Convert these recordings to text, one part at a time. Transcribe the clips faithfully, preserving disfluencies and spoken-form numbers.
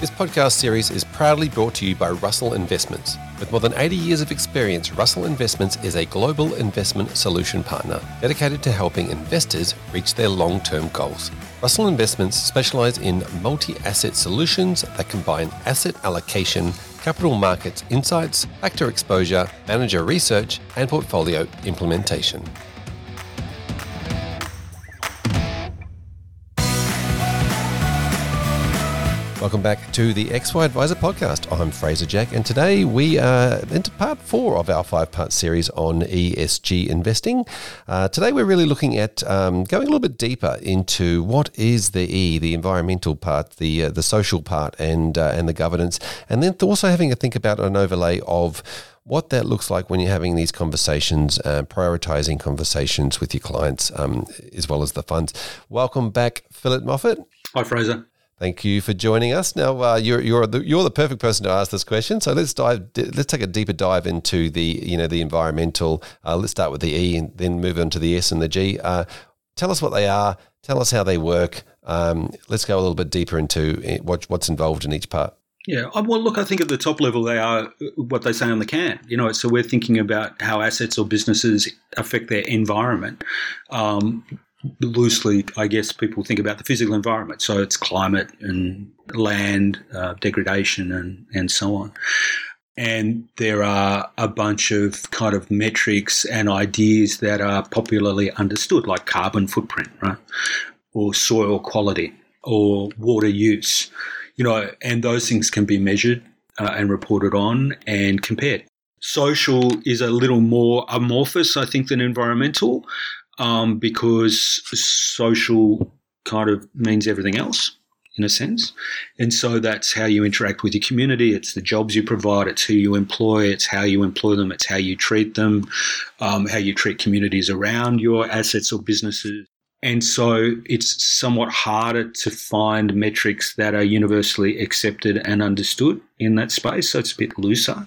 This podcast series is proudly brought to you by Russell Investments. With more than eighty years of experience, Russell Investments is a global investment solution partner dedicated to helping investors reach their long-term goals. Russell Investments specialize in multi-asset solutions that combine asset allocation, capital markets insights, factor exposure, manager research, and portfolio implementation. Welcome back to the X Y Advisor podcast. I'm Fraser Jack, and today we are into part four of our five-part series on E S G investing. Uh, today we're really looking at um, going a little bit deeper into what is the E, the environmental part, the uh, the social part, and uh, and the governance, and then also having a think about an overlay of what that looks like when you're having these conversations, uh, prioritising conversations with your clients um, as well as the funds. Welcome back, Philip Moffitt. Hi, Fraser. Thank you for joining us. Now, uh, you're you're the, you're the perfect person to ask this question. So let's dive. Let's take a deeper dive into the you know the environmental. Uh, let's start with the E and then move on to the S and the G. Uh, tell us what they are. Tell us how they work. Um, let's go a little bit deeper into what, what's involved in each part. Yeah. Well, look, I think at the top level, they are what they say on the can. You know, so we're thinking about how assets or businesses affect their environment. Um, Loosely, I guess people think about the physical environment. So it's climate and land uh, degradation and, and so on. And there are a bunch of kind of metrics and ideas that are popularly understood, like carbon footprint, right? Or soil quality or water use, you know, and those things can be measured uh, and reported on and compared. Social is a little more amorphous, I think, than environmental. Um, because social kind of means everything else in a sense. And so that's how you interact with your community. It's the jobs you provide. It's who you employ. It's how you employ them. It's how you treat them, um, how you treat communities around your assets or businesses. And so it's somewhat harder to find metrics that are universally accepted and understood in that space. So it's a bit looser.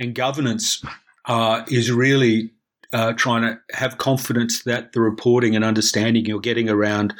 And governance uh, is really... Uh, trying to have confidence that the reporting and understanding you're getting around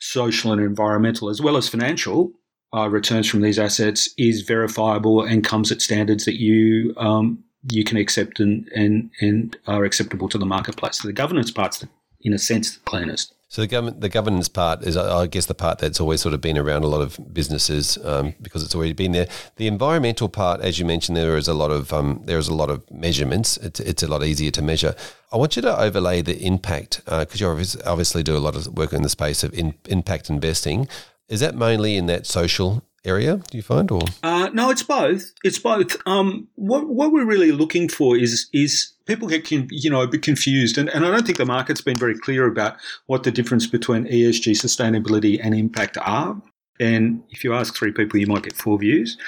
social and environmental as well as financial uh, returns from these assets is verifiable and comes at standards that you um, you can accept and, and, and are acceptable to the marketplace. So the governance part's, in a sense, the cleanest. So the, gov- the governance part is, I guess, the part that's always sort of been around a lot of businesses um, because it's already been there. The environmental part, as you mentioned, there is a lot of um, there is a lot of measurements. It's, it's a lot easier to measure. I want you to overlay the impact because uh, you obviously do a lot of work in the space of in, impact investing. Is that mainly in that social area, do you find, or uh, no? It's both. It's both. Um, what what we're really looking for is is people get you know a bit confused, and, and I don't think the market's been very clear about what the difference between E S G, sustainability, and impact are. And if you ask three people, you might get four views.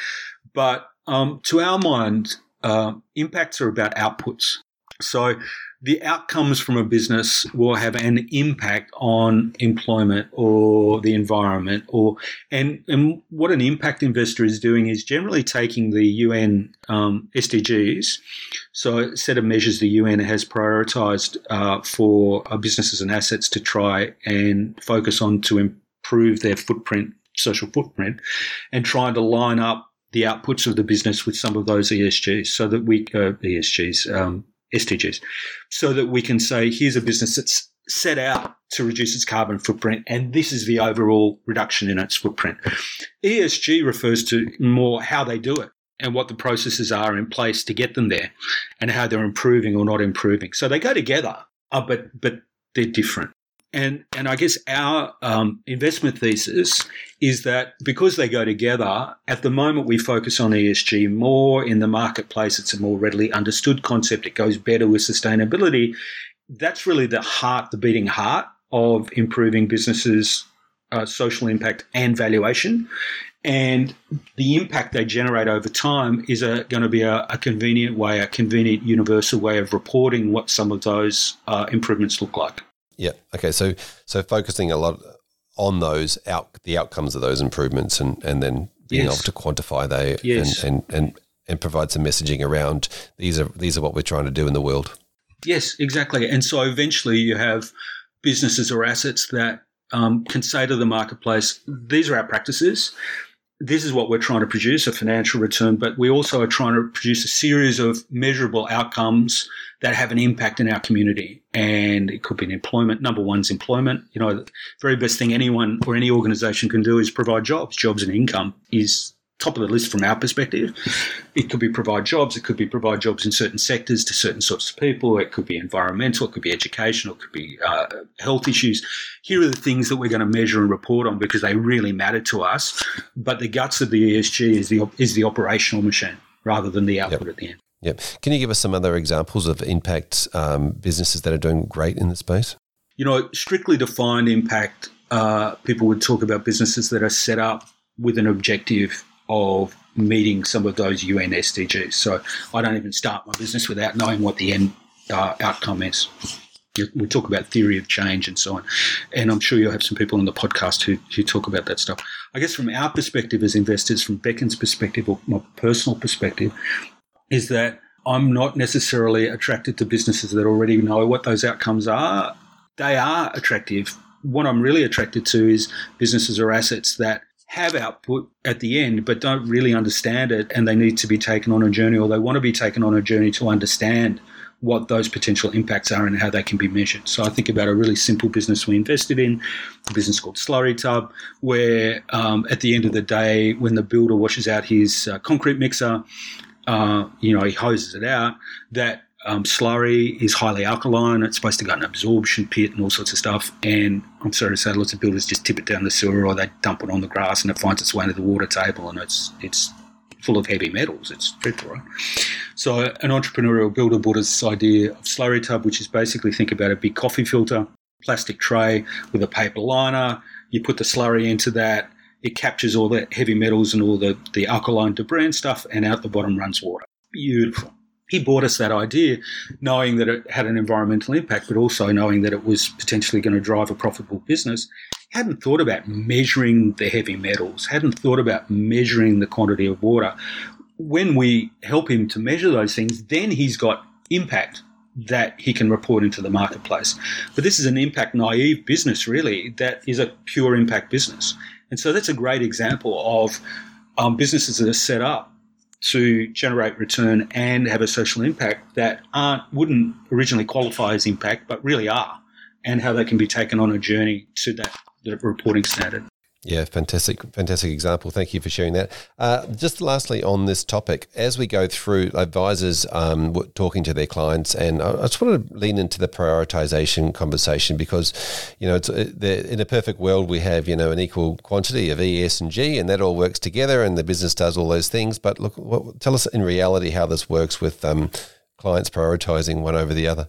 But um, to our mind, uh, impacts are about outputs. So the outcomes from a business will have an impact on employment or the environment, or and, and what an impact investor is doing is generally taking the U N um, S D Gs, so a set of measures the U N has prioritised uh, for uh, businesses and assets to try and focus on to improve their footprint, social footprint, and trying to line up the outputs of the business with some of those E S Gs so that we uh, E S Gs. Um, S D Gs, so that we can say, here's a business that's set out to reduce its carbon footprint, and this is the overall reduction in its footprint. E S G refers to more how they do it and what the processes are in place to get them there and how they're improving or not improving. So they go together, uh, but but they're different. And and I guess our um, investment thesis is that because they go together, at the moment we focus on E S G more in the marketplace. It's a more readily understood concept. It goes better with sustainability. That's really the heart, the beating heart of improving businesses' uh, social impact and valuation. And the impact they generate over time is a, going to be a, a convenient way, a convenient universal way of reporting what some of those uh, improvements look like. Yeah. Okay. So so focusing a lot on those out the outcomes of those improvements, and, and then being yes. able to quantify they yes. and, and, and and provide some messaging around these are these are what we're trying to do in the world. Yes, exactly. And so eventually you have businesses or assets that um, can say to the marketplace, these are our practices. This is what we're trying to produce, a financial return, but we also are trying to produce a series of measurable outcomes that have an impact in our community. And it could be an employment. Number one's employment. You know, the very best thing anyone or any organization can do is provide jobs. Jobs and income is top of the list from our perspective. It could be provide jobs. It could be provide jobs in certain sectors to certain sorts of people. It could be environmental. It could be educational. It could be uh, health issues. Here are the things that we're going to measure and report on because they really matter to us. But the guts of the E S G is the is the operational machine rather than the output yep. at the end. Yep. Can you give us some other examples of impact um, businesses that are doing great in this space? You know, strictly defined impact, uh, people would talk about businesses that are set up with an objective of meeting some of those U N S D Gs. So I don't even start my business without knowing what the end uh, outcome is. We talk about theory of change and so on. And I'm sure you'll have some people on the podcast who, who talk about that stuff. I guess from our perspective as investors, from Beckon's perspective or my personal perspective, is that I'm not necessarily attracted to businesses that already know what those outcomes are. They are attractive. What I'm really attracted to is businesses or assets that have output at the end but don't really understand it, and they need to be taken on a journey, or they want to be taken on a journey to understand what those potential impacts are and how they can be measured. So I think about a really simple business we invested in, a business called Slurry Tub, where um, at the end of the day, when the builder washes out his uh, concrete mixer, uh, you know, he hoses it out, that um, slurry is highly alkaline. It's supposed to go in an absorption pit and all sorts of stuff. And I'm sorry to say, lots of builders just tip it down the sewer, or they dump it on the grass and it finds its way into the water table, and it's it's full of heavy metals. It's dreadful, right? So an entrepreneurial builder bought this idea of Slurry Tub, which is basically, think about a big coffee filter, plastic tray with a paper liner. You put the slurry into that. It captures all the heavy metals and all the, the alkaline debris and stuff, and out the bottom runs water. Beautiful. He bought us that idea knowing that it had an environmental impact, but also knowing that it was potentially going to drive a profitable business. Hadn't thought about measuring the heavy metals, hadn't thought about measuring the quantity of water. When we help him to measure those things, then he's got impact that he can report into the marketplace. But this is an impact-naive business, really, that is a pure impact business. And so that's a great example of um, businesses that are set up to generate return and have a social impact that aren't wouldn't originally qualify as impact, but really are, and how they can be taken on a journey to that, that reporting standard. Yeah, fantastic, fantastic example. Thank you for sharing that. Uh, just lastly on this topic, as we go through advisors um, talking to their clients, and I, I just want to lean into the prioritization conversation because, you know, it's, in a perfect world we have, you know, an equal quantity of E, S, and G, and that all works together, and the business does all those things. But look, what, tell us in reality how this works with um, clients prioritizing one over the other.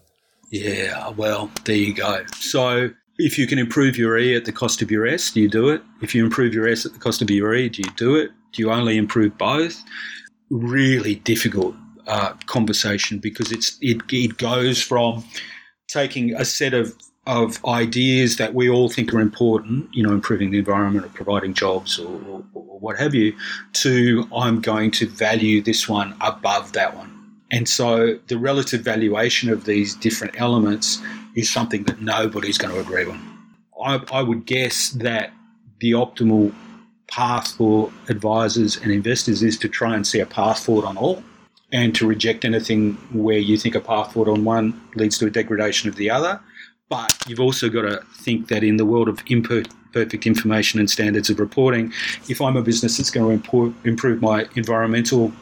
Yeah, well, there you go. So if you can improve your E at the cost of your S, do you do it? If you improve your S at the cost of your E, do you do it? Do you only improve both? Really difficult uh, conversation because it's it, it goes from taking a set of, of ideas that we all think are important, you know, improving the environment or providing jobs or, or, or what have you, to I'm going to value this one above that one. And so the relative valuation of these different elements is something that nobody's going to agree on. I, I would guess that the optimal path for advisors and investors is to try and see a path forward on all and to reject anything where you think a path forward on one leads to a degradation of the other. But you've also got to think that in the world of imperfect information and standards of reporting, if I'm a business that's going to improve my environmental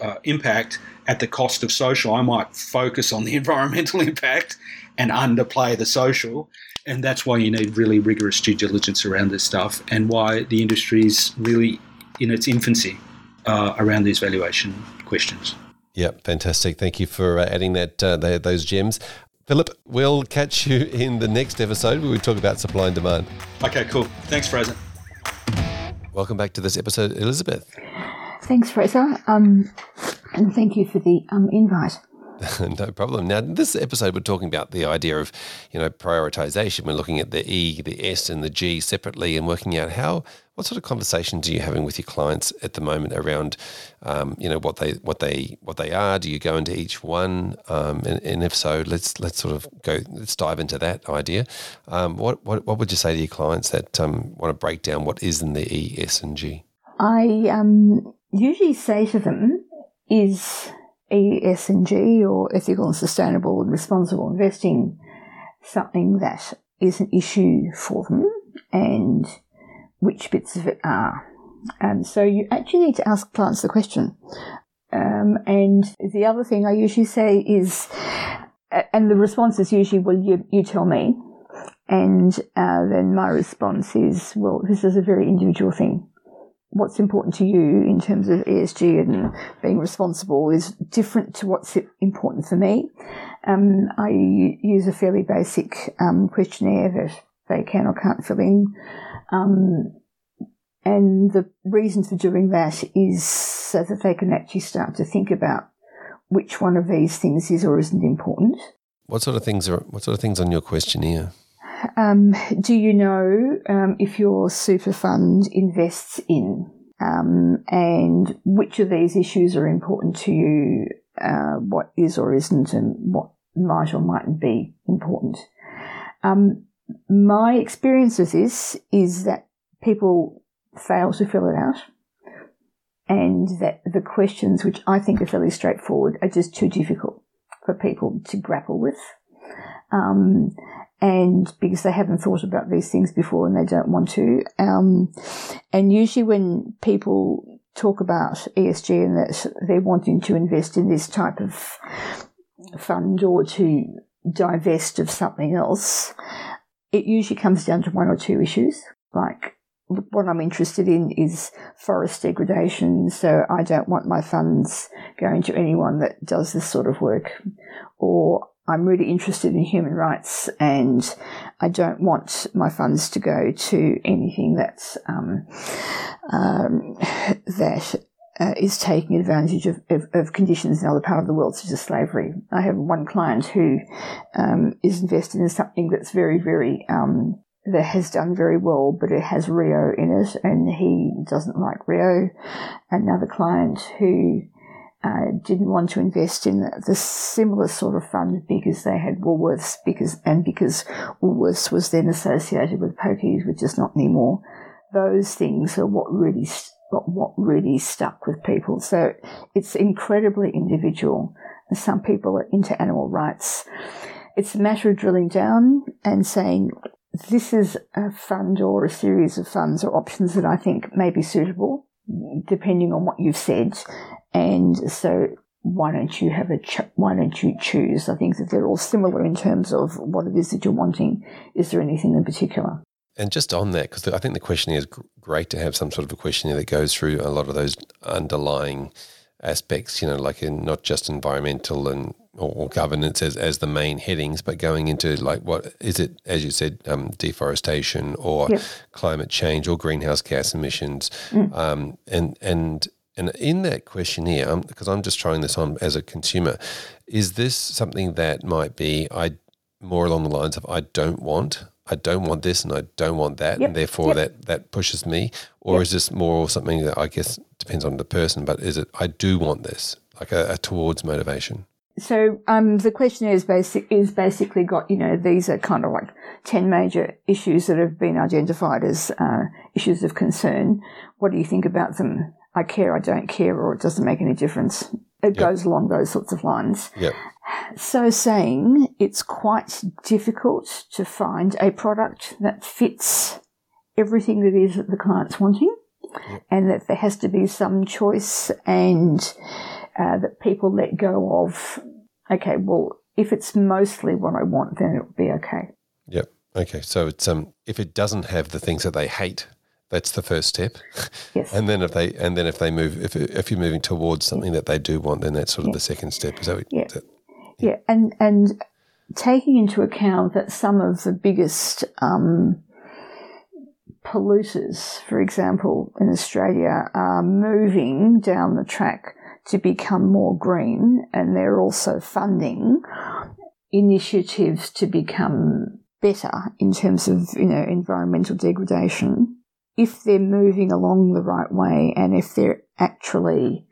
uh, impact at the cost of social, I might focus on the environmental impact and underplay the social. And that's why you need really rigorous due diligence around this stuff, and why the industry is really in its infancy uh, around these valuation questions. Yeah, fantastic. Thank you for adding that uh, those gems. Philip, we'll catch you in the next episode where we talk about supply and demand. Okay, cool. Thanks, Fraser. Welcome back to this episode, Elizabeth. Thanks, Fraser, um, and thank you for the um, invite. No problem. Now, in this episode, we're talking about the idea of, you know, prioritization. We're looking at the E, the S, and the G separately, and working out how, what sort of conversations are you having with your clients at the moment around, um, you know, what they, what they, what they are. Do you go into each one, um, and, and if so, let's let's sort of go, let's dive into that idea. Um, what what what would you say to your clients that um, want to break down what is in the E, S, and G? I um, usually say to them is E, S, and G, or ethical and sustainable and responsible investing, something that is an issue for them and which bits of it are. Um, so you actually need to ask clients the question. Um, and the other thing I usually say is, and the response is usually, well, you, you tell me. And uh, then my response is, well, this is a very individual thing. What's important to you in terms of E S G and being responsible is different to what's important for me. Um, I use a fairly basic um, questionnaire that they can or can't fill in. Um, and the reason for doing that is so that they can actually start to think about which one of these things is or isn't important. What sort of things are, what sort of things on your questionnaire? Um, do you know um, if your super fund invests in um, and which of these issues are important to you, uh, what is or isn't and what might or mightn't be important? Um, my experience with this is that people fail to fill it out and that the questions, which I think are fairly straightforward, are just too difficult for people to grapple with. Um, and because they haven't thought about these things before and they don't want to. Um, and usually when people talk about E S G and that they're wanting to invest in this type of fund or to divest of something else, it usually comes down to one or two issues. Like, what I'm interested in is forest degradation, so I don't want my funds going to anyone that does this sort of work. Or I'm really interested in human rights and I don't want my funds to go to anything that's, um, um, that uh, is taking advantage of, of, of conditions in other parts of the world, such as slavery. I have one client who um, is invested in something that's very, very, um, that has done very well, but it has Rio in it and he doesn't like Rio. Another client who Uh, didn't want to invest in the, the similar sort of fund because they had Woolworths because and because Woolworths was then associated with pokies, which is not anymore. Those things are what really what, what really stuck with people. So it's incredibly individual. And some people are into animal rights. It's a matter of drilling down and saying, this is a fund or a series of funds or options that I think may be suitable, depending on what you've said. And so why don't you have a ch- why don't you choose? I think that they're all similar in terms of what it is that you're wanting. Is there anything in particular? And just on that, because I think the questionnaire is great to have some sort of a questionnaire that goes through a lot of those underlying aspects, you know, like in not just environmental and or, or governance as, as the main headings, but going into like what is it, as you said, um, deforestation or yep. climate change or greenhouse gas emissions, mm. um, and and. And in that questionnaire, because I'm just trying this on as a consumer, is this something that might be I more along the lines of I don't want, I don't want this and I don't want that, yep. and therefore yep. that, that pushes me? Or yep. is this more something that I guess depends on the person, but is it I do want this, like a, a towards motivation? So um, the questionnaire is, basic, is basically got, you know, these are kind of like ten major issues that have been identified as uh, issues of concern. What do you think about them? I care, I don't care, or it doesn't make any difference. It yep. goes along those sorts of lines. Yep. So saying it's quite difficult to find a product that fits everything that is that the client's wanting yep. and that there has to be some choice and uh, that people let go of, okay, well, if it's mostly what I want, then it'll be okay. Yep. Okay. So it's um, if it doesn't have the things that they hate, that's the first step, yes. and then if they and then if they move, if if you're moving towards something yeah. that they do want, then that's sort of yeah. the second step. Is that what, yeah. That, yeah, yeah, and and taking into account that some of the biggest um, polluters, for example, in Australia are moving down the track to become more green, and they're also funding initiatives to become better in terms of, you know, environmental degradation, if they're moving along the right way and if they're actually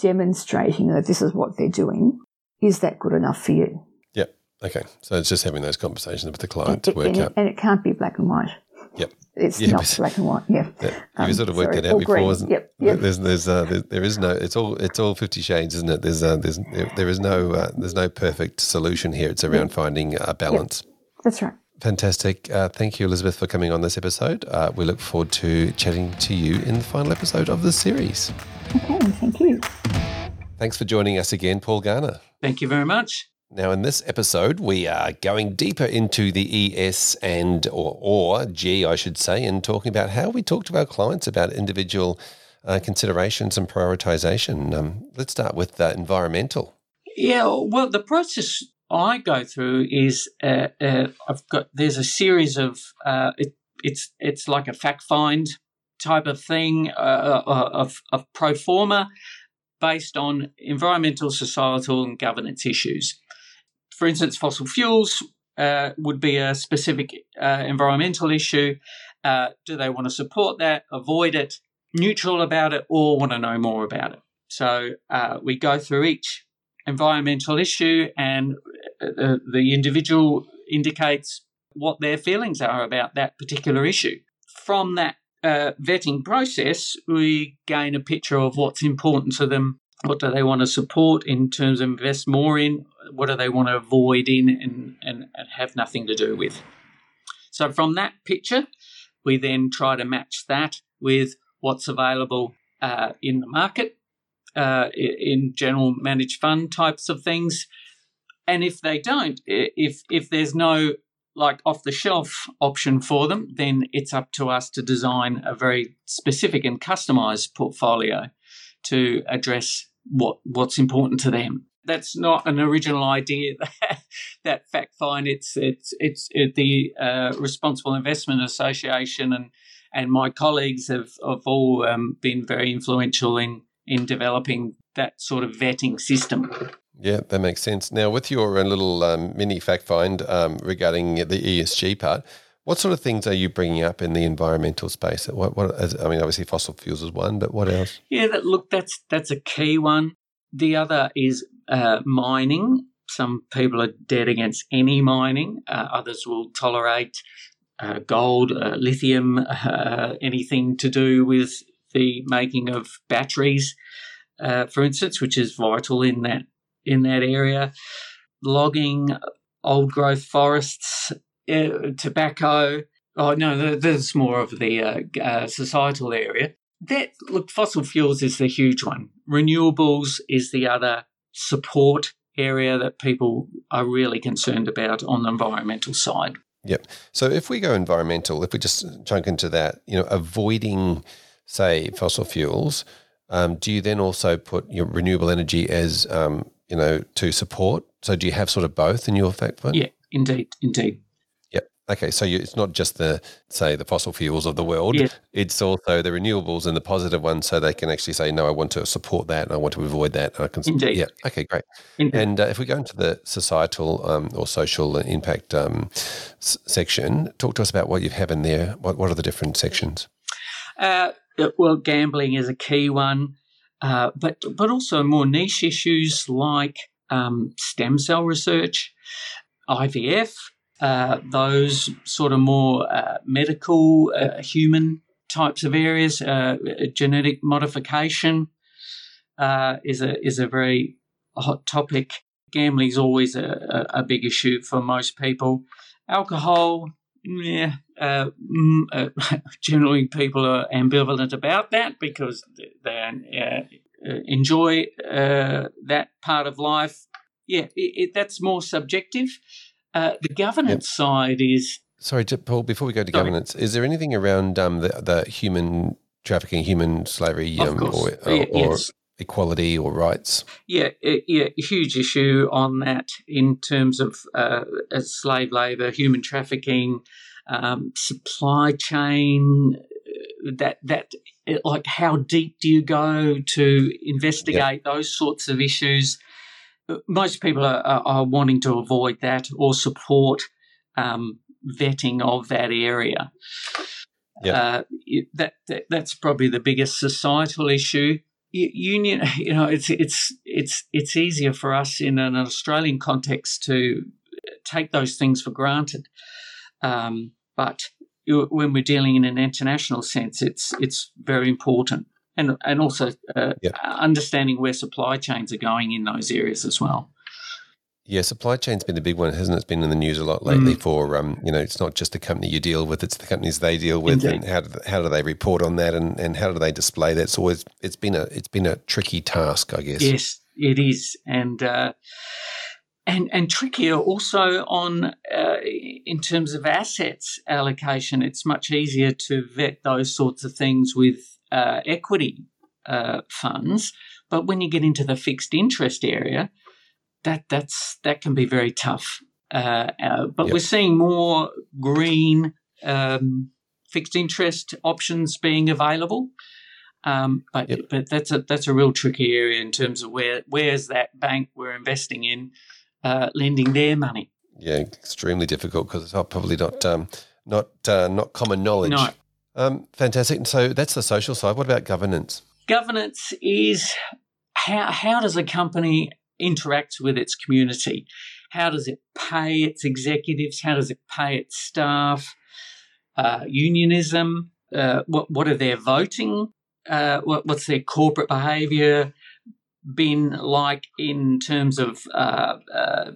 demonstrating that this is what they're doing, is that good enough for you? Yep. Okay. So it's just having those conversations with the client and, to work and, out. And it can't be black and white. Yep. It's yep. not black and white. Yeah. That, um, you sort of worked sorry, that out before, wasn't it? Yep. yep. There's, there's, uh, there, there is no. It's all. It's all Fifty Shades, isn't it? There's, uh, there's, there, there is no. Uh, there's no perfect solution here. It's around yep. finding a balance. Yep. That's right. Fantastic. Uh, thank you, Elizabeth, for coming on this episode. Uh, we look forward to chatting to you in the final episode of this series. Okay. Thank you. Thanks for joining us again, Paul Garner. Thank you very much. Now, in this episode, we are going deeper into the E S and or, or G, I should say, and talking about how we talk to our clients about individual uh, considerations and prioritisation. Um, let's start with uh, environmental. Yeah, well, the process I go through is uh, uh, I've got there's a series of uh, it, it's it's like a fact find type of thing uh, of of pro forma based on environmental, societal, and governance issues. For instance, fossil fuels uh, would be a specific uh, environmental issue. Uh, do they want to support that, avoid it, neutral about it, or want to know more about it? So uh, we go through each environmental issue and the, the individual indicates what their feelings are about that particular issue. From that uh, vetting process, we gain a picture of what's important to them. What do they want to support in terms of invest more in? What do they want to avoid in and, and, and have nothing to do with? So from that picture, we then try to match that with what's available uh, in the market, uh, in general managed fund types of things. And if they don't, if if there's no like off-the-shelf option for them, then it's up to us to design a very specific and customized portfolio to address what what's important to them. That's not an original idea. That, that fact find it's it's it's it, the uh, Responsible Investment Association and and my colleagues have, have all um, been very influential in in developing that sort of vetting system. Yeah, that makes sense. Now, with your own little um, mini fact find um, regarding the E S G part, what sort of things are you bringing up in the environmental space? What, what, I mean, obviously fossil fuels is one, but what else? Yeah, that, look, that's that's a key one. The other is uh, mining. Some people are dead against any mining. Uh, others will tolerate uh, gold, uh, lithium, uh, anything to do with the making of batteries, uh, for instance, which is vital in that in that area. Logging, old growth forests. Uh, tobacco. Oh no, there's more of the uh, uh, societal area. That look, fossil fuels is the huge one. Renewables is the other support area that people are really concerned about on the environmental side. Yep. So if we go environmental, if we just chunk into that, you know, avoiding say fossil fuels, um, do you then also put your renewable energy as um, you know to support? So do you have sort of both in your fact find? Yeah, indeed, indeed. Okay, so you, it's not just the, say, the fossil fuels of the world. Yes. It's also the renewables and the positive ones, so they can actually say, no, I want to support that and I want to avoid that. And I can, Indeed. Yeah, okay, great. Indeed. And uh, if we go into the societal um, or social impact um, s- section, talk to us about what you have in there. What, what are the different sections? Uh, well, gambling is a key one, uh, but, but also more niche issues like um, stem cell research, I V F, Uh, those sort of more uh, medical, uh, human types of areas, uh, genetic modification uh, is a is a very hot topic. Gambling is always a, a big issue for most people. Alcohol, yeah, uh, generally people are ambivalent about that because they uh, enjoy uh, that part of life. Yeah, it, it, that's more subjective. Uh, the governance yep. side is... Sorry, Paul, before we go to sorry. governance, is there anything around um, the, the human trafficking, human slavery um, or, or, yeah, yes. or equality or rights? Yeah, yeah, huge issue on that in terms of uh, slave labour, human trafficking, um, supply chain, that that like how deep do you go to investigate yeah. those sorts of issues? Most people are, are, are wanting to avoid that or support um, vetting of that area. Yeah. Uh, that, that that's probably the biggest societal issue. Union, you know, it's it's it's it's easier for us in an Australian context to take those things for granted, um, but when we're dealing in an international sense, it's it's very important, and and also uh, yeah. understanding where supply chains are going in those areas as well. Yeah, supply chain's been the big one, hasn't it? It's been in the news a lot lately mm. for, um, you know, it's not just the company you deal with, it's the companies they deal with, Indeed. and how do they, how do they report on that, and, and how do they display that? It's always it's been a it's been a tricky task, I guess. Yes, it is, and uh, and and trickier also on uh, in terms of assets allocation. It's much easier to vet those sorts of things with uh, equity uh, funds, but when you get into the fixed interest area, That that's that can be very tough, uh, uh, but yep. we're seeing more green um, fixed interest options being available. Um, but yep. but that's a that's a real tricky area in terms of where where's that bank we're investing in uh, lending their money. Yeah, extremely difficult because it's probably not um, not uh, not common knowledge. No, um, fantastic. And so that's the social side. What about governance? Governance is how how does a company interacts with its community. How does it pay its executives? How does it pay its staff? Uh, unionism, uh, what, what are their voting? Uh, what, what's their corporate behaviour been like in terms of uh, uh,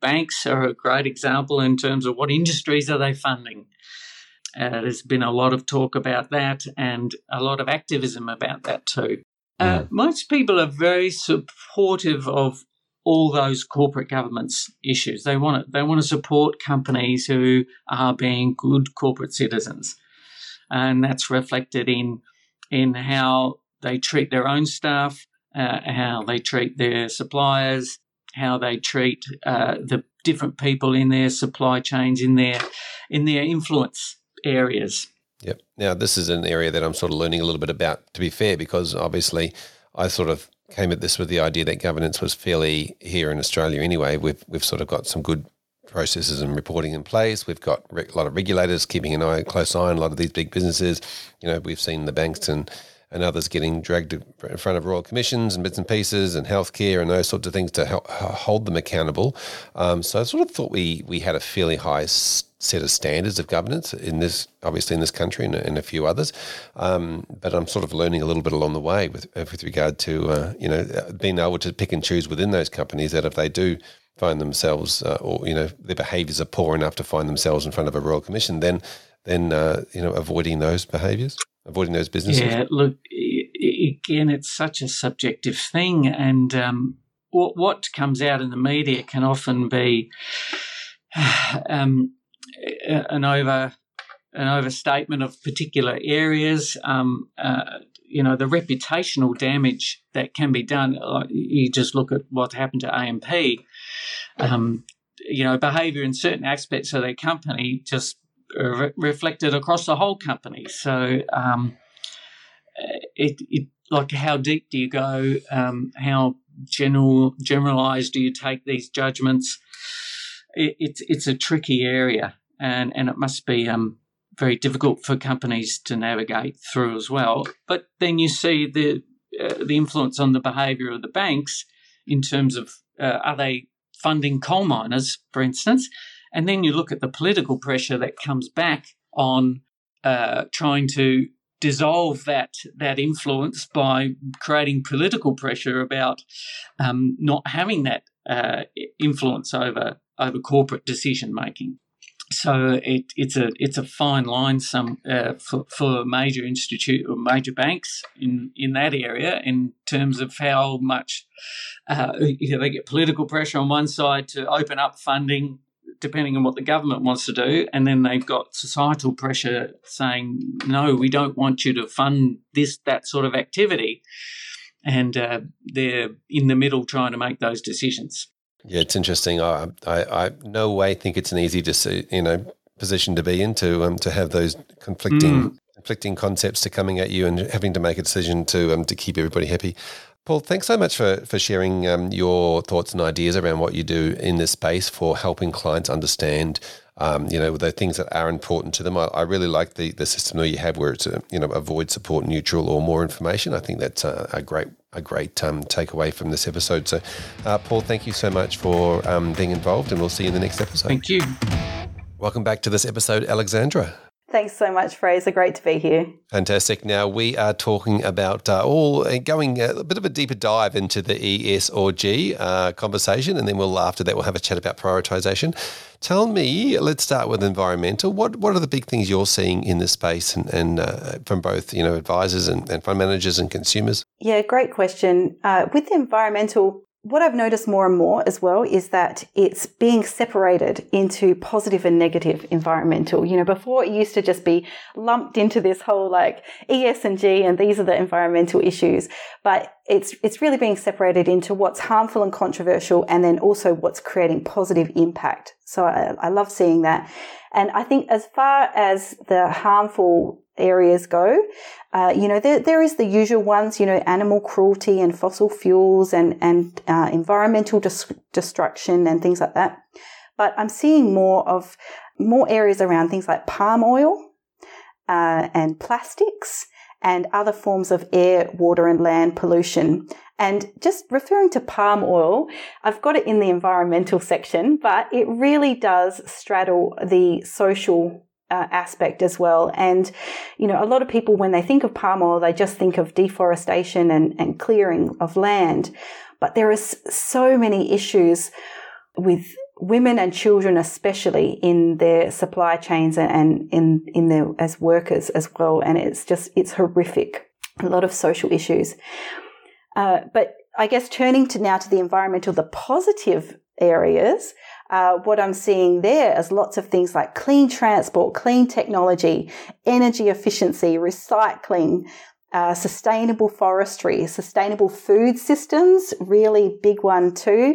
banks are a great example in terms of what industries are they funding? Uh, there's been a lot of talk about that and a lot of activism about that too. Uh, most people are very supportive of all those corporate governance issues. They want to, they want to support companies who are being good corporate citizens, and that's reflected in in how they treat their own staff, uh, how they treat their suppliers, how they treat uh, the different people in their supply chains, in their in their influence areas. Yep. Now, this is an area that I'm sort of learning a little bit about, to be fair, because obviously I sort of came at this with the idea that governance was fairly here in Australia anyway. We've we've sort of got some good processes and reporting in place. We've got re- a lot of regulators keeping an eye, a close eye on a lot of these big businesses. You know, we've seen the banks and, and others getting dragged in front of royal commissions and bits and pieces and healthcare and those sorts of things to help hold them accountable. Um, so I sort of thought we, we had a fairly high st- set of standards of governance in this, obviously in this country and, and a few others, um, but I'm sort of learning a little bit along the way with with regard to uh, you know being able to pick and choose within those companies that if they do find themselves uh, or you know their behaviours are poor enough to find themselves in front of a royal commission, then then uh, you know avoiding those behaviours, avoiding those businesses. Yeah, look, again, it's such a subjective thing, and um, what what comes out in the media can often be. Um, An over, an overstatement of particular areas. Um, uh, you know, the reputational damage that can be done. You just look at what happened to A M P. Um, you know, behaviour in certain aspects of their company just re- reflected across the whole company. So, um, it, it like how deep do you go? Um, how general generalised do you take these judgments? It, it's it's a tricky area. And, and it must be um, very difficult for companies to navigate through as well. But then you see the uh, the influence on the behaviour of the banks in terms of uh, are they funding coal miners, for instance? And then you look at the political pressure that comes back on uh, trying to dissolve that that influence by creating political pressure about um, not having that uh, influence over over corporate decision making. So it, it's a it's a fine line some uh, for for major institute or major banks in, in that area in terms of how much uh, you know, they get political pressure on one side to open up funding depending on what the government wants to do, and then they've got societal pressure saying no, we don't want you to fund this that sort of activity, and uh, they're in the middle trying to make those decisions. Yeah, it's interesting. I, I, I no way think it's an easy, deci- you know, position to be in to um, to have those conflicting mm. conflicting concepts to coming at you and having to make a decision to um, to keep everybody happy. Paul, thanks so much for for sharing um, your thoughts and ideas around what you do in this space for helping clients understand Um, you know, the things that are important to them. I, I really like the, the system that you have where it's, a, you know, avoid, support, neutral, or more information. I think that's a, a great a great um, takeaway from this episode. So, uh, Paul, thank you so much for um, being involved, and we'll see you in the next episode. Thank you. Welcome back to this episode, Alexandra. Thanks so much, Fraser. Great to be here. Fantastic. Now, we are talking about uh, all going a bit of a deeper dive into the E, S or G uh, conversation, and then we'll after that we'll have a chat about prioritisation. Tell me, let's start with environmental. What what are the big things you're seeing in this space and, and uh, from both, you know, advisors and, and fund managers and consumers? Yeah, great question. Uh, with environmental, what I've noticed more and more as well is that it's being separated into positive and negative environmental. You know, before it used to just be lumped into this whole like E S and G and these are the environmental issues, but it's it's really being separated into what's harmful and controversial and then also what's creating positive impact. So I, I love seeing that. And I think as far as the harmful areas go, uh, you know, there, there is the usual ones, you know, animal cruelty and fossil fuels and, and uh, environmental dis- destruction and things like that. But I'm seeing more of more areas around things like palm oil uh, and plastics and other forms of air, water and land pollution. And just referring to palm oil, I've got it in the environmental section, but it really does straddle the social Uh, aspect as well. And, you know, a lot of people, when they think of palm oil, they just think of deforestation and, and clearing of land. But there are so many issues with women and children, especially in their supply chains and, and in, in their, as workers as well. And it's just, it's horrific. A lot of social issues. Uh, but I guess turning to now to the environmental, the positive areas, Uh, what I'm seeing there is lots of things like clean transport, clean technology, energy efficiency, recycling, uh, sustainable forestry, sustainable food systems, really big one too,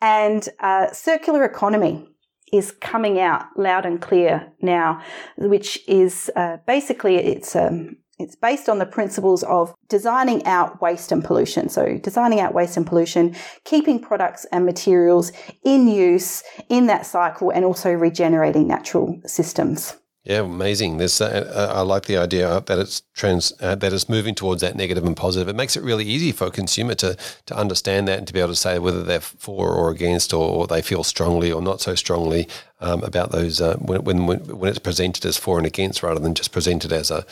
and uh, circular economy is coming out loud and clear now, which is uh, basically it's um, it's based on the principles of designing out waste and pollution. So designing out waste and pollution, keeping products and materials in use in that cycle and also regenerating natural systems. Yeah, amazing. There's, uh, I like the idea that it's trans, uh, that it's moving towards that negative and positive. It makes it really easy for a consumer to to understand that and to be able to say whether they're for or against, or, or they feel strongly or not so strongly um, about those uh, when, when when it's presented as for and against rather than just presented as a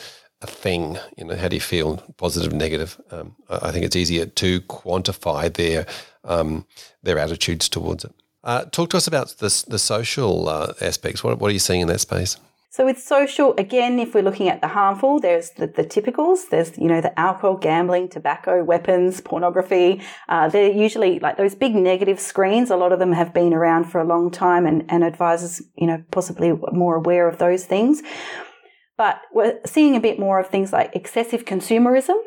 a thing. You know, how do you feel, positive, negative? Um, I think it's easier to quantify their um, their attitudes towards it. Uh, talk to us about this, the social uh, aspects. What, what are you seeing in that space? So with social, again, if we're looking at the harmful, there's the, the typicals. There's, you know, the alcohol, gambling, tobacco, weapons, pornography. Uh, they're usually like those big negative screens. A lot of them have been around for a long time and, and advisors, you know, possibly more aware of those things. But we're seeing a bit more of things like excessive consumerism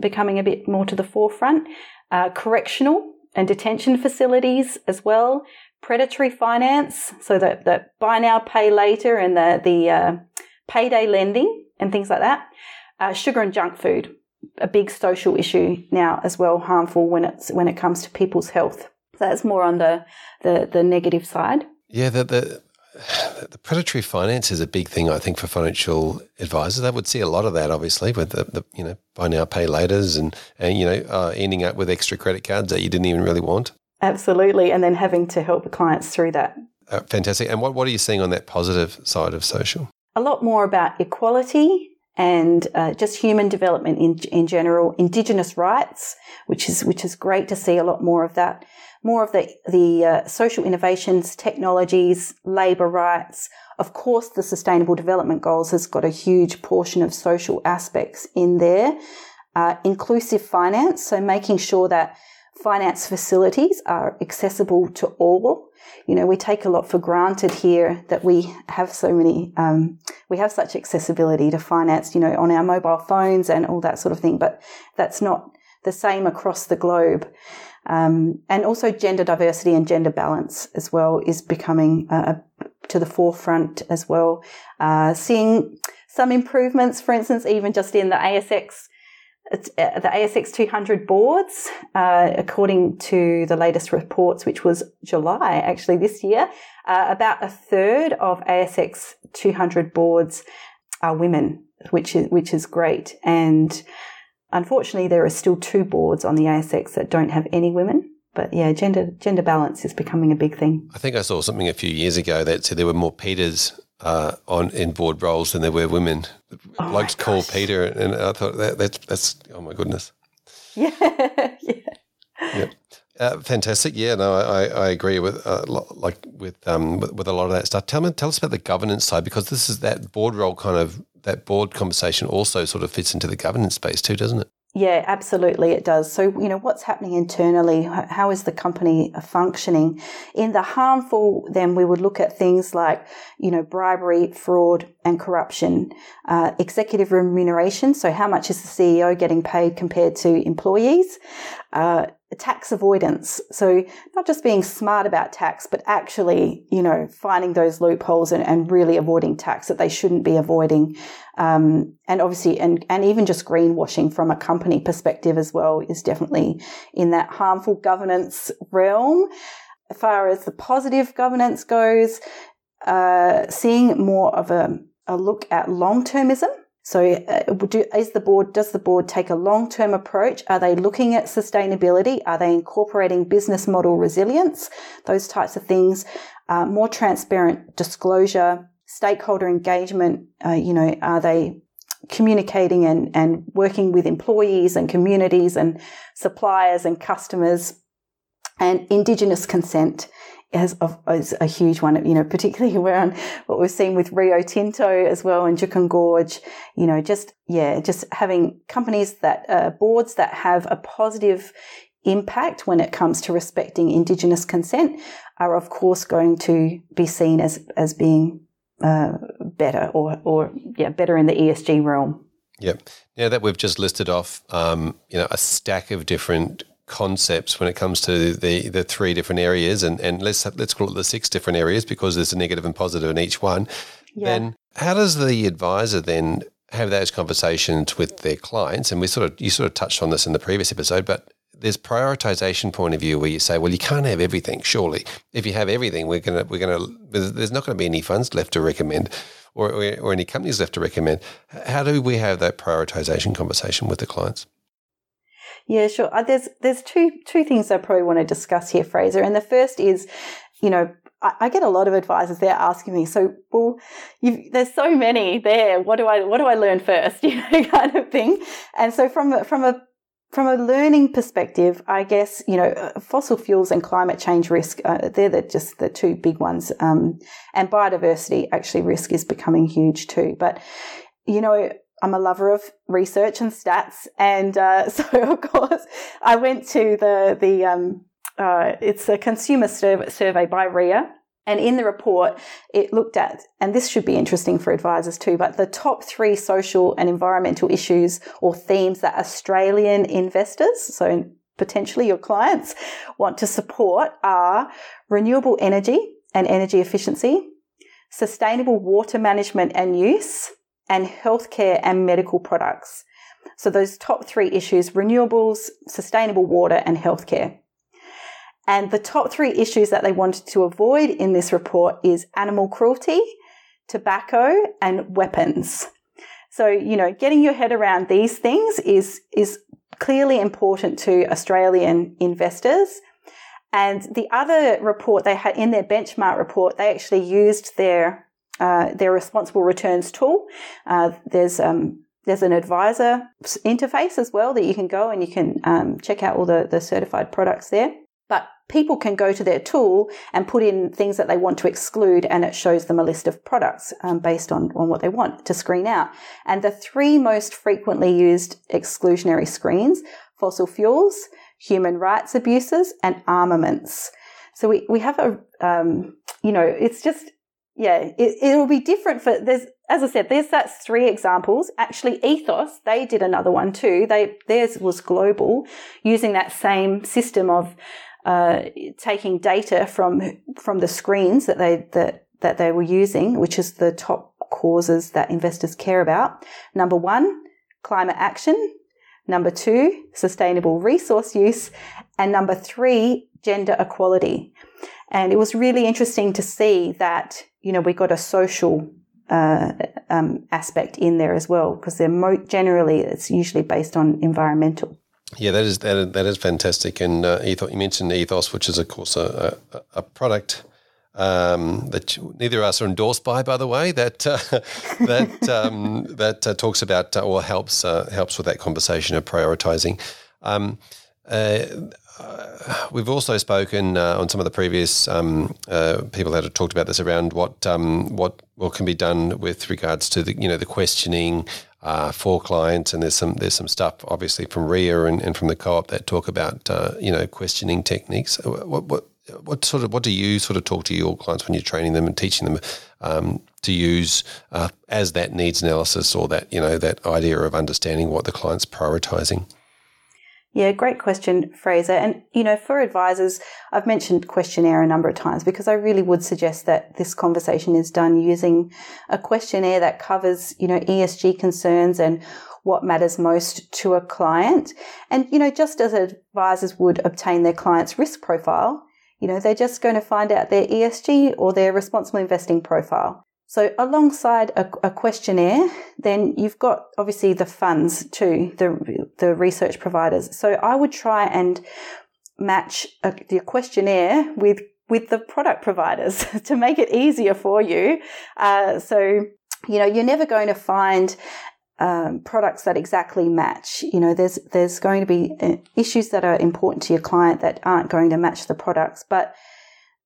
becoming a bit more to the forefront, uh, correctional and detention facilities as well, predatory finance, so that the buy now, pay later and the, the uh, payday lending and things like that, uh, sugar and junk food, a big social issue now as well, harmful when it's when it comes to people's health. So that's more on the, the, the negative side. Yeah, the... the- The predatory finance is a big thing, I think, for financial advisors. They would see a lot of that, obviously, with the, the you know, buy now, pay laters and, and you know, uh, ending up with extra credit cards that you didn't even really want. Absolutely. And then having to help the clients through that. Uh, fantastic. And what, what are you seeing on that positive side of social? A lot more about equality and uh, just human development in in general, Indigenous rights, which is which is great to see a lot more of that. More of the, the uh, social innovations, technologies, labour rights. Of course, the Sustainable Development Goals has got a huge portion of social aspects in there. Uh, inclusive finance, so making sure that finance facilities are accessible to all. You know, we take a lot for granted here that we have so many, um, we have such accessibility to finance, you know, on our mobile phones and all that sort of thing, but that's not the same across the globe. Um, and also gender diversity and gender balance as well is becoming, uh, to the forefront as well. Uh, seeing some improvements, for instance, even just in the A S X, the A S X two hundred boards, uh, according to the latest reports, which was July actually this year, uh, about a third of A S X two hundred boards are women, which is which is great. And unfortunately, there are still two boards on the A S X that don't have any women. But yeah, gender gender balance is becoming a big thing. I think I saw something a few years ago that said there were more Peters uh, on in board roles than there were women. Oh, blokes call Peter, and I thought that, that's that's oh my goodness. Yeah, yeah, yeah. Uh, fantastic. Yeah, no, I, I agree with uh, like with um with, with a lot of that stuff. Tell me, tell us about the governance side, because this is that board role kind of that board conversation also sort of fits into the governance space too, doesn't it? Yeah, absolutely it does. So, you know, what's happening internally? How is the company functioning? In the harmful, then we would look at things like, you know, bribery, fraud and corruption, uh, executive remuneration. So how much is the C E O getting paid compared to employees? Uh, tax avoidance. So not just being smart about tax, but actually, you know, finding those loopholes and, and really avoiding tax that they shouldn't be avoiding. Um, and obviously, and, and even just greenwashing from a company perspective as well is definitely in that harmful governance realm. As far as the positive governance goes, uh, seeing more of a, a look at long-termism. So uh, do, is the board, does the board take a long-term approach? Are they looking at sustainability? Are they incorporating business model resilience? Those types of things. Uh, more transparent disclosure, stakeholder engagement. Uh, you know, are they communicating and, and working with employees and communities and suppliers and customers? And Indigenous consent is a huge one, you know, particularly where on what we've seen with Rio Tinto as well and Juukan Gorge, you know, just, yeah, just having companies that, uh, boards that have a positive impact when it comes to respecting Indigenous consent are, of course, going to be seen as, as being uh, better or, or, yeah, better in the E S G realm. Yep. Now that we've just listed off, um, you know, a stack of different concepts when it comes to the the three different areas, and and let's let's call it the six different areas because there's a negative and positive in each one. Yeah. Then how does the advisor then have those conversations with their clients? And we sort of you sort of touched on this in the previous episode, but there's prioritization point of view where you say, well, you can't have everything. Surely, if you have everything, we're gonna we're gonna there's not going to be any funds left to recommend, or, or or any companies left to recommend. How do we have that prioritization conversation with the clients? Yeah, sure. There's there's two two things I probably want to discuss here, Fraser. And the first is, you know, I, I get a lot of advisors there asking me, so, well, you've, there's so many there. What do I what do I learn first? You know, kind of thing. And so from from a from a learning perspective, I guess, you know, fossil fuels and climate change risk, uh, they're the, just the two big ones. Um, and biodiversity actually risk is becoming huge too. But you know, I'm a lover of research and stats, and uh, so of course I went to the the um, uh, it's a consumer survey, survey by R I A, and in the report it looked at, and this should be interesting for advisors too, but the top three social and environmental issues or themes that Australian investors, so potentially your clients, want to support are renewable energy and energy efficiency, sustainable water management and use, and healthcare and medical products. So those top three issues, renewables, sustainable water and healthcare. And the top three issues that they wanted to avoid in this report is animal cruelty, tobacco and weapons. So, you know, getting your head around these things is, is clearly important to Australian investors. And the other report they had in their benchmark report, they actually used their Uh, their responsible returns tool. Uh, there's um, there's an advisor interface as well that you can go and you can um, check out all the, the certified products there. But people can go to their tool and put in things that they want to exclude, and it shows them a list of products um, based on, on what they want to screen out. And the three most frequently used exclusionary screens, fossil fuels, human rights abuses, and armaments. So we, we have a, um, you know, it's just, yeah, it, it'll be different for, there's, as I said, there's that's three examples. Actually, Ethos, they did another one too. They, theirs was global, using that same system of, uh, taking data from, from the screens that they, that, that they were using, which is the top causes that investors care about. Number one, climate action. Number two, sustainable resource use. And number three, gender equality. And it was really interesting to see that, you know, we got a social uh, um, aspect in there as well, because they're mo- generally, it's usually based on environmental. Yeah, that is that is, that is fantastic. And uh, Ethos, you mentioned Ethos, which is, of course, a, a, a product um, that you, neither of us are endorsed by, by the way, that uh, that um, that uh, talks about uh, or helps uh, helps with that conversation of prioritising. Um, uh, uh, we've also spoken uh, on some of the previous um, uh, people that have talked about this around what um, what what can be done with regards to the you know the questioning. Uh, for clients, and there's some there's some stuff obviously from R I A and, and from the co-op that talk about uh, you know questioning techniques. What what what sort of what do you sort of talk to your clients when you're training them and teaching them um, to use uh, as that needs analysis or that you know that idea of understanding what the client's prioritizing? Yeah, great question, Fraser. And, you know, for advisors, I've mentioned questionnaire a number of times because I really would suggest that this conversation is done using a questionnaire that covers, you know, E S G concerns and what matters most to a client. And, you know, just as advisors would obtain their client's risk profile, you know, they're just going to find out their E S G or their responsible investing profile. So alongside a, a questionnaire, then you've got obviously the funds too, the the research providers. So I would try and match a, the questionnaire with with the product providers to make it easier for you. Uh, so you know you're never going to find um, products that exactly match. You know there's there's going to be issues that are important to your client that aren't going to match the products. But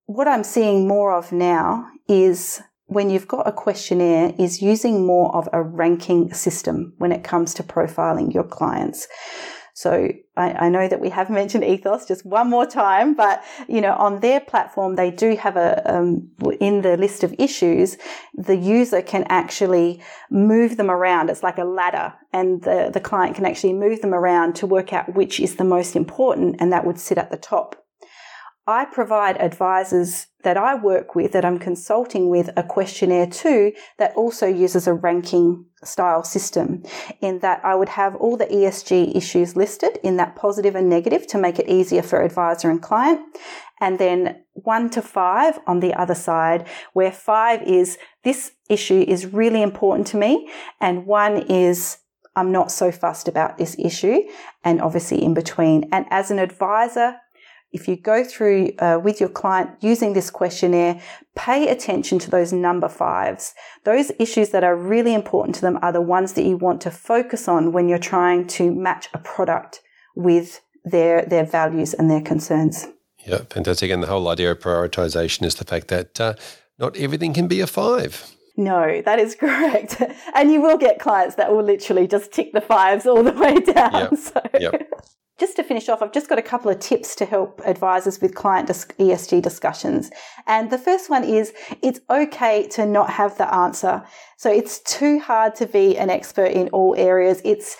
what I'm seeing more of now is, when you've got a questionnaire, is using more of a ranking system when it comes to profiling your clients. So I, I know that we have mentioned Ethos just one more time, but, you know, on their platform, they do have a, um, in the list of issues, the user can actually move them around. It's like a ladder, and the, the client can actually move them around to work out which is the most important, and that would sit at the top. I provide advisors that I work with, that I'm consulting with, a questionnaire too that also uses a ranking style system, in that I would have all the E S G issues listed in that positive and negative to make it easier for advisor and client. And then one to five on the other side, where five is this issue is really important to me, and one is I'm not so fussed about this issue, and obviously in between. And as an advisor, if you go through uh, with your client using this questionnaire, pay attention to those number fives. Those issues that are really important to them are the ones that you want to focus on when you're trying to match a product with their their values and their concerns. Yeah, fantastic. And the whole idea of prioritization is the fact that uh, not everything can be a five. No, that is correct. And you will get clients that will literally just tick the fives all the way down. Yep. So. Yep. Just to finish off, I've just got a couple of tips to help advisors with client E S G discussions. And the first one is, it's okay to not have the answer. So it's too hard to be an expert in all areas. It's,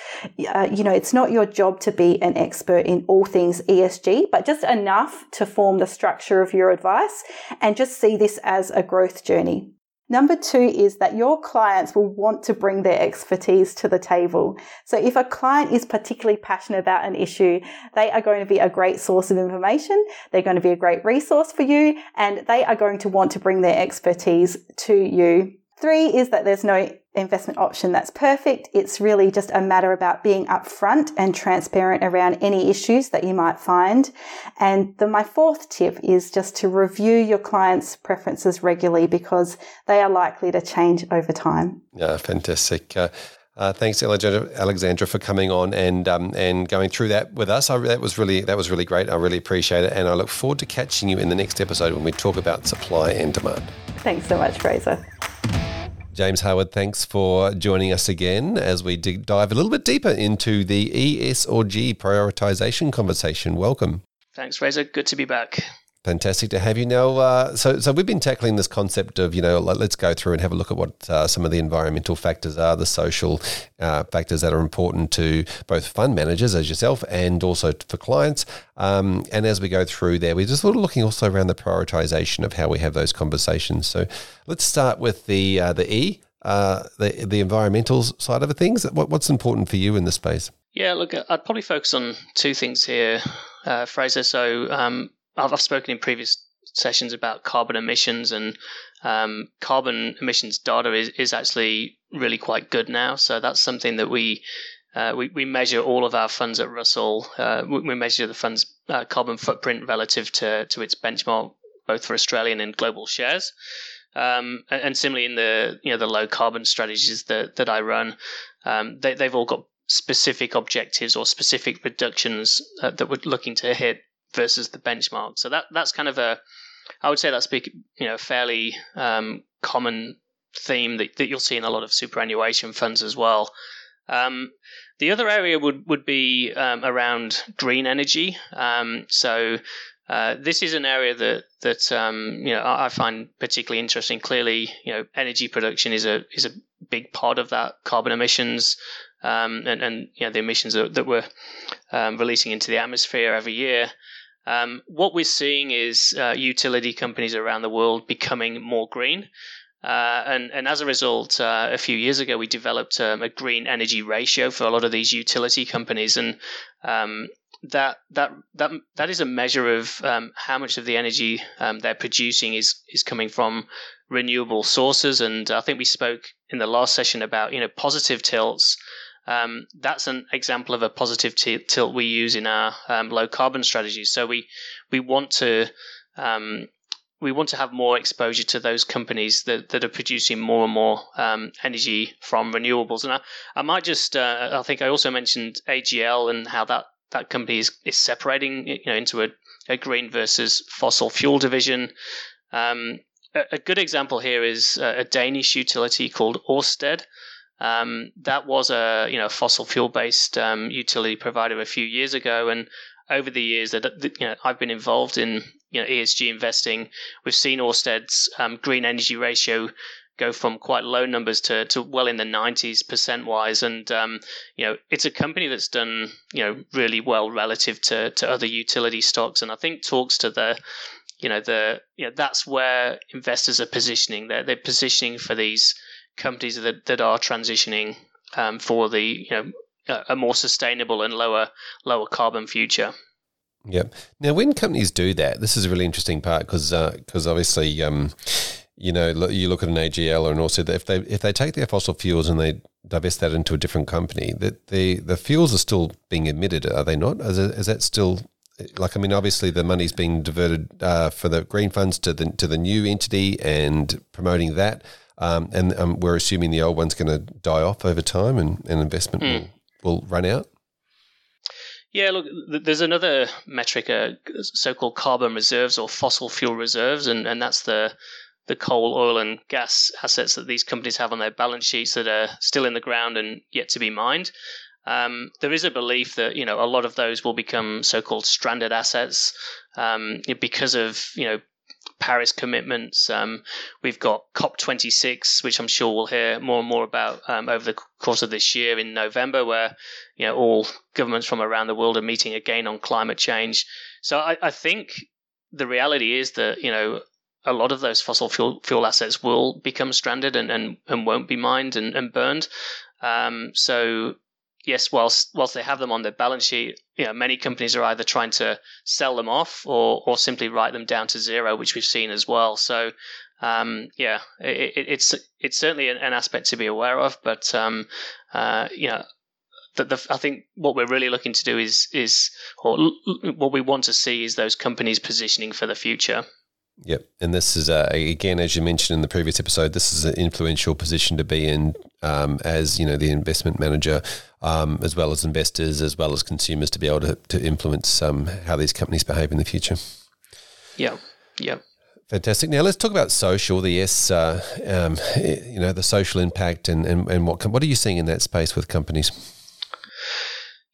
uh, you know, it's not your job to be an expert in all things E S G, but just enough to form the structure of your advice, and just see this as a growth journey. Number two is that your clients will want to bring their expertise to the table. So if a client is particularly passionate about an issue, they are going to be a great source of information. They're going to be a great resource for you, and they are going to want to bring their expertise to you. Three is that there's no investment option that's perfect. It's really just a matter about being upfront and transparent around any issues that you might find. And the, my fourth tip is just to review your clients' preferences regularly, because they are likely to change over time. Yeah, fantastic. Uh, uh, thanks, Alexandra, for coming on and um, and going through that with us. I, that was really that was really great. I really appreciate it, and I look forward to catching you in the next episode when we talk about supply and demand. Thanks so much, Fraser. James Harwood, thanks for joining us again as we dig, dive a little bit deeper into the E S G prioritisation conversation. Welcome. Thanks, Fraser. Good to be back. Fantastic to have you. Now, uh, so so we've been tackling this concept of, you know, let's go through and have a look at what uh, some of the environmental factors are, the social uh, factors that are important to both fund managers as yourself and also for clients. Um, and as we go through there, we're just sort of looking also around the prioritisation of how we have those conversations. So let's start with the uh, the E, uh, the the environmental side of things. What, what's important for you in this space? Yeah, look, I'd probably focus on two things here, uh, Fraser. So um, I've spoken in previous sessions about carbon emissions, and um, carbon emissions data is, is actually really quite good now. So that's something that we uh, we, we measure all of our funds at Russell. Uh, we measure the fund's uh, carbon footprint relative to, to its benchmark, both for Australian and global shares. Um, and, and similarly, in the you know the low carbon strategies that that I run, um, they, they've all got specific objectives or specific reductions uh, that we're looking to hit versus the benchmark. So that that's kind of a, I would say that's big, you know, fairly um, common theme that, that you'll see in a lot of superannuation funds as well. Um, the other area would, would be um, around green energy. Um, so uh, this is an area that, that um, you know, I, I find particularly interesting. Clearly, you know, energy production is a is a big part of that carbon emissions um, and, and, you know, the emissions that, that we're um, releasing into the atmosphere every year. Um, what we're seeing is uh, utility companies around the world becoming more green. Uh, and, and as a result, uh, a few years ago, we developed um, a green energy ratio for a lot of these utility companies. And um, that that that that is a measure of um, how much of the energy um, they're producing is is coming from renewable sources. And I think we spoke in the last session about, you know, positive tilts. Um, that's an example of a positive t- tilt we use in our um, low carbon strategy. So we we want to um, we want to have more exposure to those companies that, that are producing more and more um, energy from renewables. And I, I might just uh, I think I also mentioned A G L and how that, that company is, is separating, you know, into a, a green versus fossil fuel division. Um, a, a good example here is a, a Danish utility called Ørsted. Um, that was a you know fossil fuel based um, utility provider a few years ago, and over the years that you know I've been involved in you know E S G investing, we've seen Ørsted's um, green energy ratio go from quite low numbers to, to well in the nineties percent wise, and um, you know it's a company that's done you know really well relative to to other utility stocks, and I think talks to the you know the you know that's where investors are positioning. They're they're positioning for these companies that, that are transitioning um, for the you know a more sustainable and lower lower carbon future. Yep. Now, when companies do that, this is a really interesting part because because uh, obviously um, you know you look at an A G L or an Ørsted, if they if they take their fossil fuels and they divest that into a different company, that the the fuels are still being emitted, are they not? Is, it, is that still like I mean, obviously the money's being diverted uh, for the green funds to the to the new entity and promoting that. Um, and um, we're assuming the old one's going to die off over time and, and investment mm. will, will run out? Yeah, look, there's another metric, uh, so-called carbon reserves or fossil fuel reserves, and, and that's the the coal, oil and gas assets that these companies have on their balance sheets that are still in the ground and yet to be mined. Um, there is a belief that, you know, a lot of those will become so-called stranded assets um, because of, you know, Paris commitments. Um, we've got COP twenty-six, which I'm sure we'll hear more and more about um, over the course of this year in November, where you know all governments from around the world are meeting again on climate change. So I, I think the reality is that you know a lot of those fossil fuel fuel assets will become stranded and and, and won't be mined and, and burned. Um, so yes, whilst whilst they have them on their balance sheet, you know, many companies are either trying to sell them off or or simply write them down to zero, which we've seen as well. So, um, yeah, it, it's it's certainly an aspect to be aware of. But um, uh, you know, the, the, I think what we're really looking to do is is or what we want to see is those companies positioning for the future. Yep. And this is, uh, again, as you mentioned in the previous episode, this is an influential position to be in um, as, you know, the investment manager, um, as well as investors, as well as consumers, to be able to, to influence um, how these companies behave in the future. Yeah. Yeah. Fantastic. Now, let's talk about social, the S, uh, um, you know, the social impact and, and, and what, what are you seeing in that space with companies?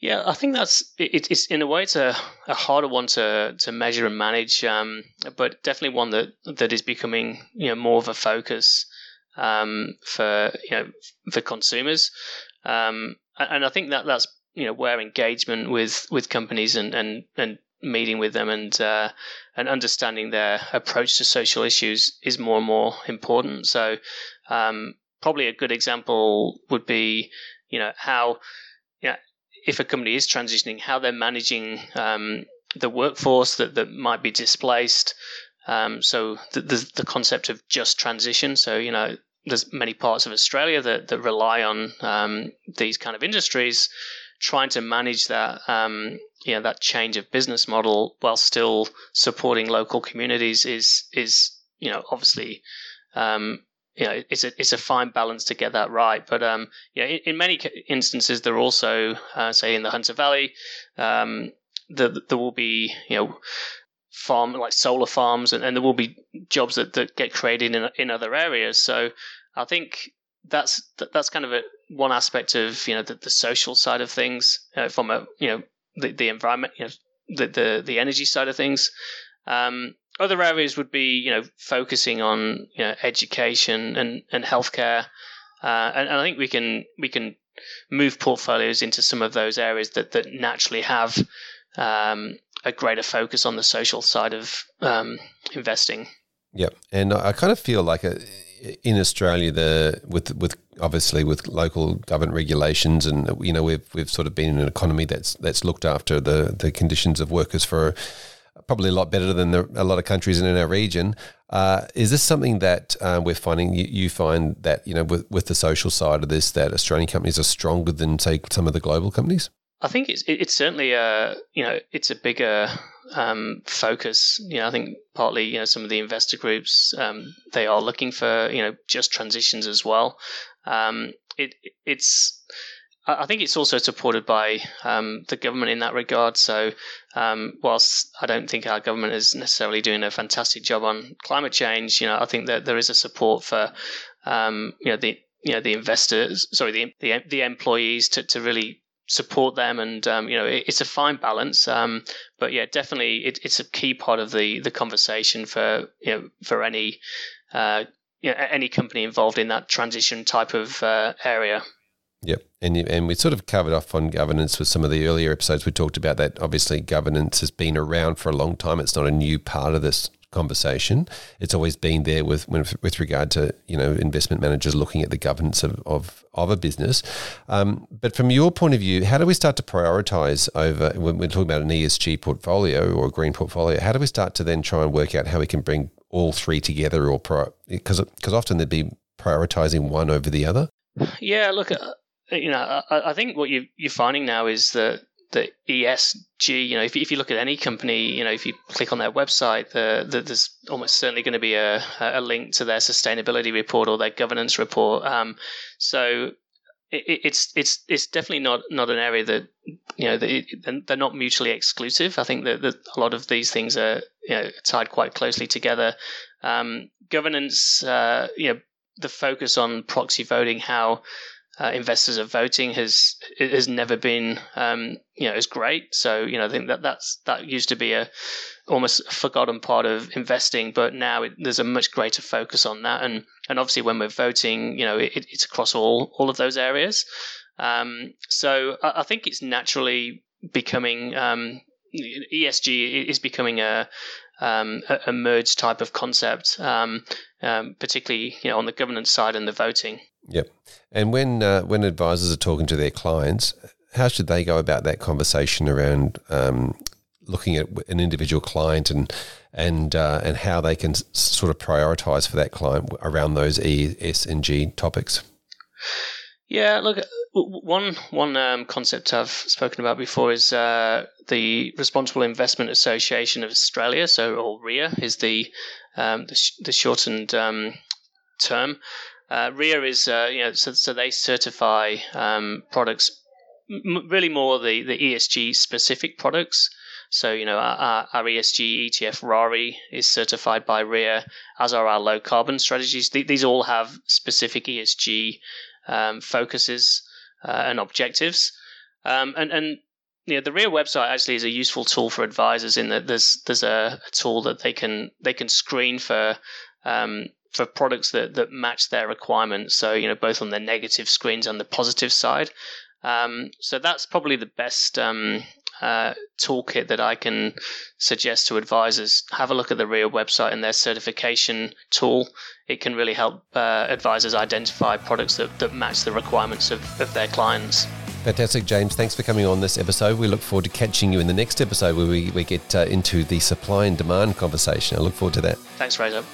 Yeah, I think that's it, it's in a way it's a, a harder one to, to measure and manage, um, but definitely one that, that is becoming you know more of a focus um, for you know for consumers, um, and I think that that's you know where engagement with, with companies and, and, and meeting with them and uh, and understanding their approach to social issues is more and more important. So um, probably a good example would be you know how yeah. You know, if a company is transitioning, how they're managing um, the workforce that, that might be displaced. Um, so the, the the concept of just transition. So, you know, there's many parts of Australia that, that rely on um, these kind of industries, trying to manage that, um, you know, that change of business model while still supporting local communities is, is you know, obviously um you know, it's a it's a fine balance to get that right, but um, you know, in, in many instances, there are also, uh, say, in the Hunter Valley, um, there there will be you know, farm like solar farms, and, and there will be jobs that, that get created in in other areas. So, I think that's that's kind of a, one aspect of you know the, the social side of things, uh, from a you know the, the environment, you know the, the the energy side of things. Um, Other areas would be, you know, focusing on you know, education and and healthcare, uh, and, and I think we can we can move portfolios into some of those areas that that naturally have um, a greater focus on the social side of um, investing. Yeah, and I kind of feel like a, in Australia, the with with obviously with local government regulations, and you know, we've we've sort of been in an economy that's that's looked after the the conditions of workers for. Probably a lot better than the, a lot of countries in our region. Uh, is this something that uh, we're finding, you, you find that, you know, with, with the social side of this, that Australian companies are stronger than, say, some of the global companies? I think it's, it's certainly, a, you know, it's a bigger um, focus. You know, I think partly, you know, some of the investor groups, um, they are looking for, you know, just transitions as well. Um, it it's... I think it's also supported by um, the government in that regard. So um, whilst I don't think our government is necessarily doing a fantastic job on climate change, you know, I think that there is a support for, um, you know, the you know the investors, sorry, the the, the employees to, to really support them. And, um, you know, it, it's a fine balance. Um, but, yeah, definitely it, it's a key part of the, the conversation for, you know, for any, uh, you know, any company involved in that transition type of uh, area. Yep. And and we sort of covered off on governance with some of the earlier episodes. We talked about that. Obviously, governance has been around for a long time. It's not a new part of this conversation. It's always been there with with regard to, you know, investment managers looking at the governance of, of, of a business. Um, but from your point of view, how do we start to prioritize over when we're talking about an E S G portfolio or a green portfolio? How do we start to then try and work out how we can bring all three together, or because because often they'd be prioritizing one over the other? Yeah, look at You know, I, I think what you, you're finding now is that the E S G, you know, if, if you look at any company, you know, if you click on their website, the, the, there's almost certainly going to be a, a link to their sustainability report or their governance report. Um, so it, it's it's it's definitely not, not an area that, you know, that it, they're not mutually exclusive. I think that, that a lot of these things are, you know, tied quite closely together. Um, governance, uh, you know, the focus on proxy voting, how Uh, investors are voting has has never been um, you know as great. So you know I think that that's that used to be a almost a forgotten part of investing, but now it, there's a much greater focus on that. And and obviously when we're voting, you know it, it's across all all of those areas. Um, so I, I think it's naturally becoming um, E S G is becoming a um, a, a merged type of concept, um, um, particularly you know on the governance side and the voting. Yep. And when uh, when advisors are talking to their clients, how should they go about that conversation around um, looking at an individual client and and uh, and how they can s- sort of prioritize for that client around those E, S, and G topics? Yeah, look, one one um, concept I've spoken about before is uh, the Responsible Investment Association of Australia, so or R I A is the um, the, sh- the shortened um, term. Uh, R I A is, uh, you know, so, so they certify um, products, m- really more the, the E S G specific products. So, you know, our, our E S G E T F RARI is certified by R I A, as are our low carbon strategies. Th- these all have specific E S G um, focuses uh, and objectives. Um, and, and Yeah, the R I A website actually is a useful tool for advisors in that there's there's a, a tool that they can they can screen for um, for products that, that match their requirements. So, you know, both on the negative screens and the positive side. Um, so that's probably the best um, uh, toolkit that I can suggest to advisors. Have a look at the R I A website and their certification tool. It can really help uh, advisors identify products that, that match the requirements of, of their clients. Fantastic, James. Thanks for coming on this episode. We look forward to catching you in the next episode where we, we get uh, into the supply and demand conversation. I look forward to that. Thanks, Razor.